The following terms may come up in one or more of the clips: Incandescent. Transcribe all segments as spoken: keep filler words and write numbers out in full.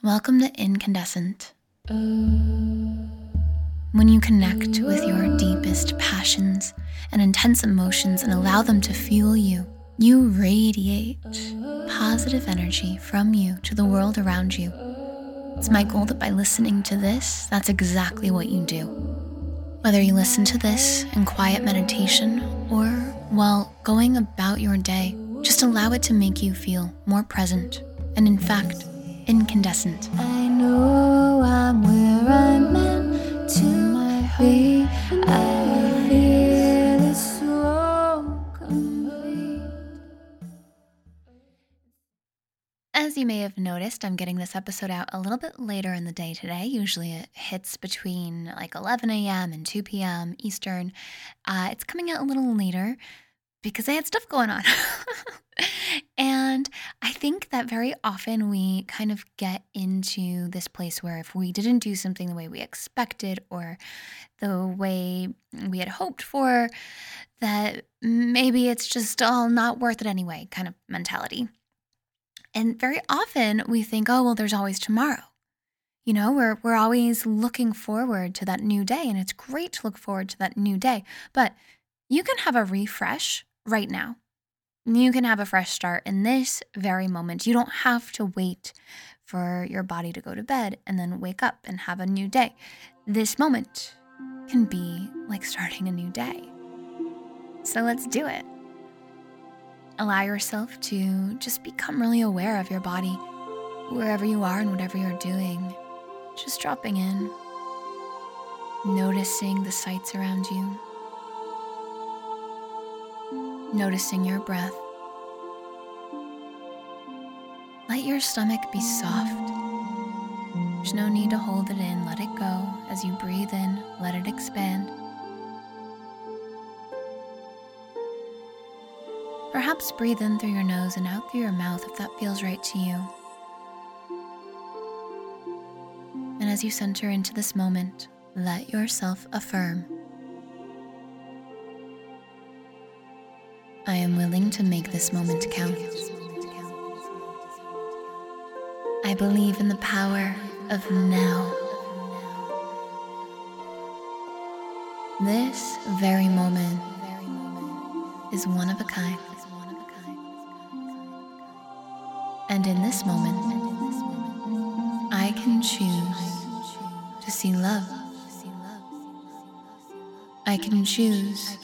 Welcome to Incandescent. When you connect with your deepest passions and intense emotions and allow them to fuel you, you radiate positive energy from you to the world around you. It's my goal that by listening to this, that's exactly what you do. Whether you listen to this in quiet meditation or while going about your day, just allow it to make you feel more present and, in fact, incandescent. I know I'm where I'm meant to be. I feel it so complete. As you may have noticed, I'm getting this episode out a little bit later in the day today. Usually it hits between like eleven a.m. and two p.m. Eastern. Uh, it's coming out a little later because I had stuff going on. And I think that very often we kind of get into this place where if we didn't do something the way we expected or the way we had hoped for, that maybe it's just all not worth it anyway kind of mentality. And very often we think, oh, well, there's always tomorrow. You know, we're we're always looking forward to that new day, and it's great to look forward to that new day. But you can have a refresh right now. You can have a fresh start in this very moment. You don't have to wait for your body to go to bed and then wake up and have a new day. This moment can be like starting a new day. So let's do it. Allow yourself to just become really aware of your body, wherever you are and whatever you're doing. Just dropping in, noticing the sights around you. Noticing your breath. Let your stomach be soft. There's no need to hold it in. Let it go. As you breathe in, let it expand. Perhaps breathe in through your nose and out through your mouth if that feels right to you. And as you center into this moment, let yourself affirm. I am willing to make this moment count. I believe in the power of now. This very moment is one of a kind. And in this moment, I can choose to see love. I can choose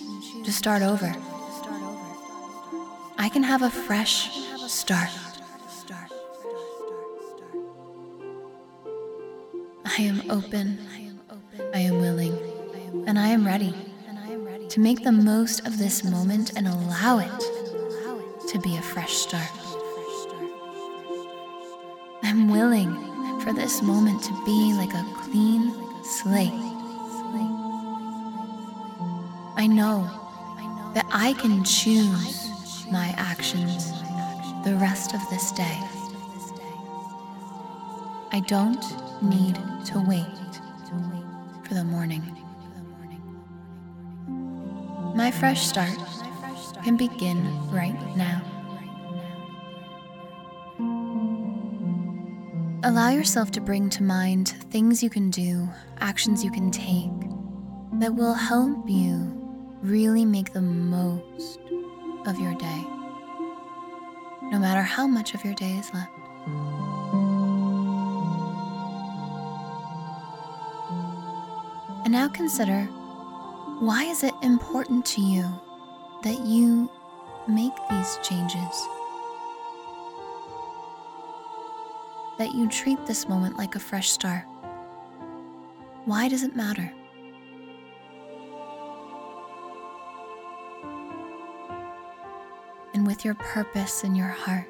to start over. I can have a fresh start. I am open, I am willing, and I am ready to make the most of this moment and allow it to be a fresh start. I'm willing for this moment to be like a clean slate. I know that I can choose my actions the rest of this day. I don't need to wait for the morning. My fresh start can begin right now. Allow yourself to bring to mind things you can do, actions you can take that will help you really make the most of your day, no matter how much of your day is left. And now consider, why is it important to you that you make these changes? That you treat this moment like a fresh start? Why does it matter? And with your purpose in your heart,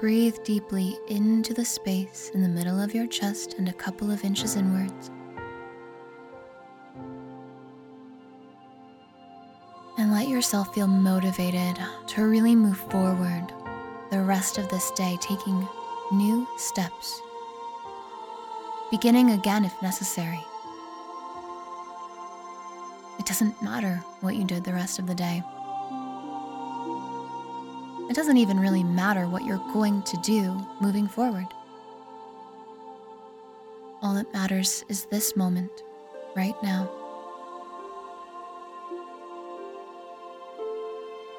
Breathe deeply into the space in the middle of your chest and a couple of inches inwards. And let yourself feel motivated to really move forward the rest of this day, taking new steps, beginning again if necessary. It doesn't matter what you did the rest of the day. It doesn't even really matter what you're going to do moving forward. All that matters is this moment, right now.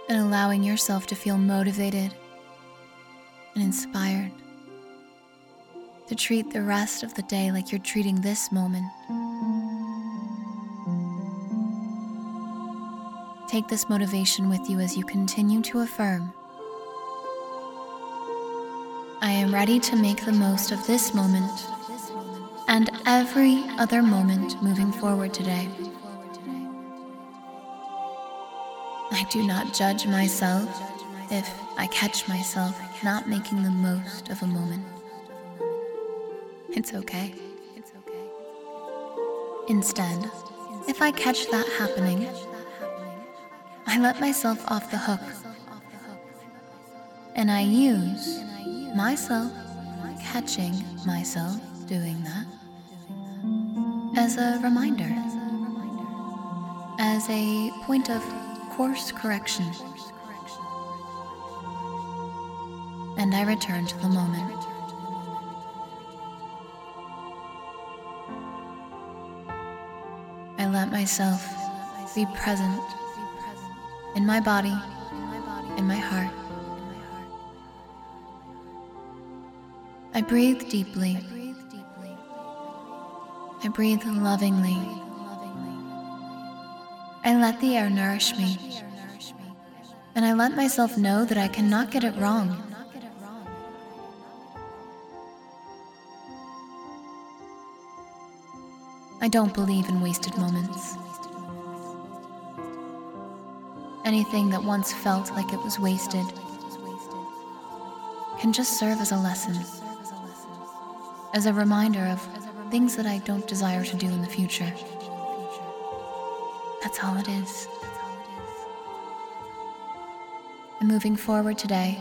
And allowing yourself to feel motivated and inspired to treat the rest of the day like you're treating this moment. Take this motivation with you as you continue to affirm, I am ready to make the most of this moment and every other moment moving forward today. I do not judge myself if I catch myself not making the most of a moment. It's okay. Instead, if I catch that happening, I let myself off the hook, and I use myself catching myself doing that as a reminder, as a point of course correction, and I return to the moment. I let myself be present in my body, in my heart. I breathe deeply. I breathe lovingly. I let the air nourish me. And I let myself know that I cannot get it wrong. I don't believe in wasted moments. Anything that once felt like it was wasted can just serve as a lesson, as a reminder of things that I don't desire to do in the future. That's all it is. And moving forward today,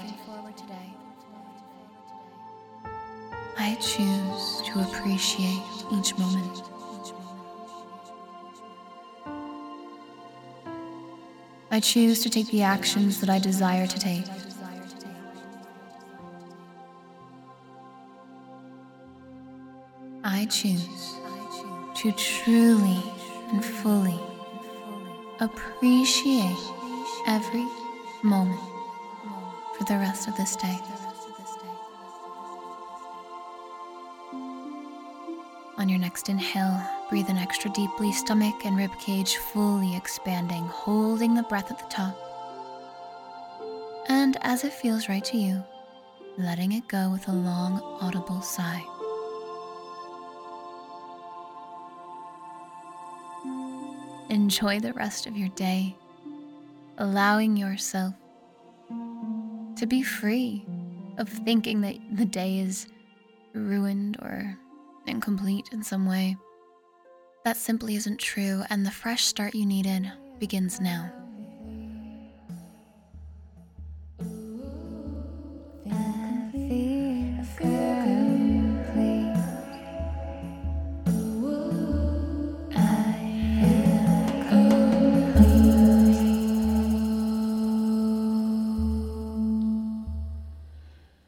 I choose to appreciate each moment. I choose to take the actions that I desire to take. I choose to truly and fully appreciate every moment for the rest of this day. On your next inhale, breathe in extra deeply, stomach and rib cage fully expanding, holding the breath at the top. And as it feels right to you, letting it go with a long, audible sigh. Enjoy the rest of your day, allowing yourself to be free of thinking that the day is ruined or incomplete in some way. That simply isn't true, and the fresh start you needed begins now.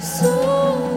So